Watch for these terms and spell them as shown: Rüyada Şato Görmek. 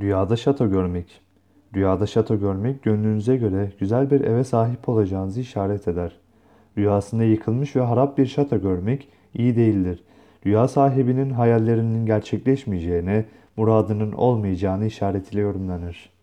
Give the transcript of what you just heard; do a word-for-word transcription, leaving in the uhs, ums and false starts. Rüyada şato görmek. Rüyada şato görmek gönlünüze göre güzel bir eve sahip olacağınızı işaret eder. Rüyasında yıkılmış ve harap bir şato görmek iyi değildir. Rüya sahibinin hayallerinin gerçekleşmeyeceğine, muradının olmayacağını işaret ile yorumlanır.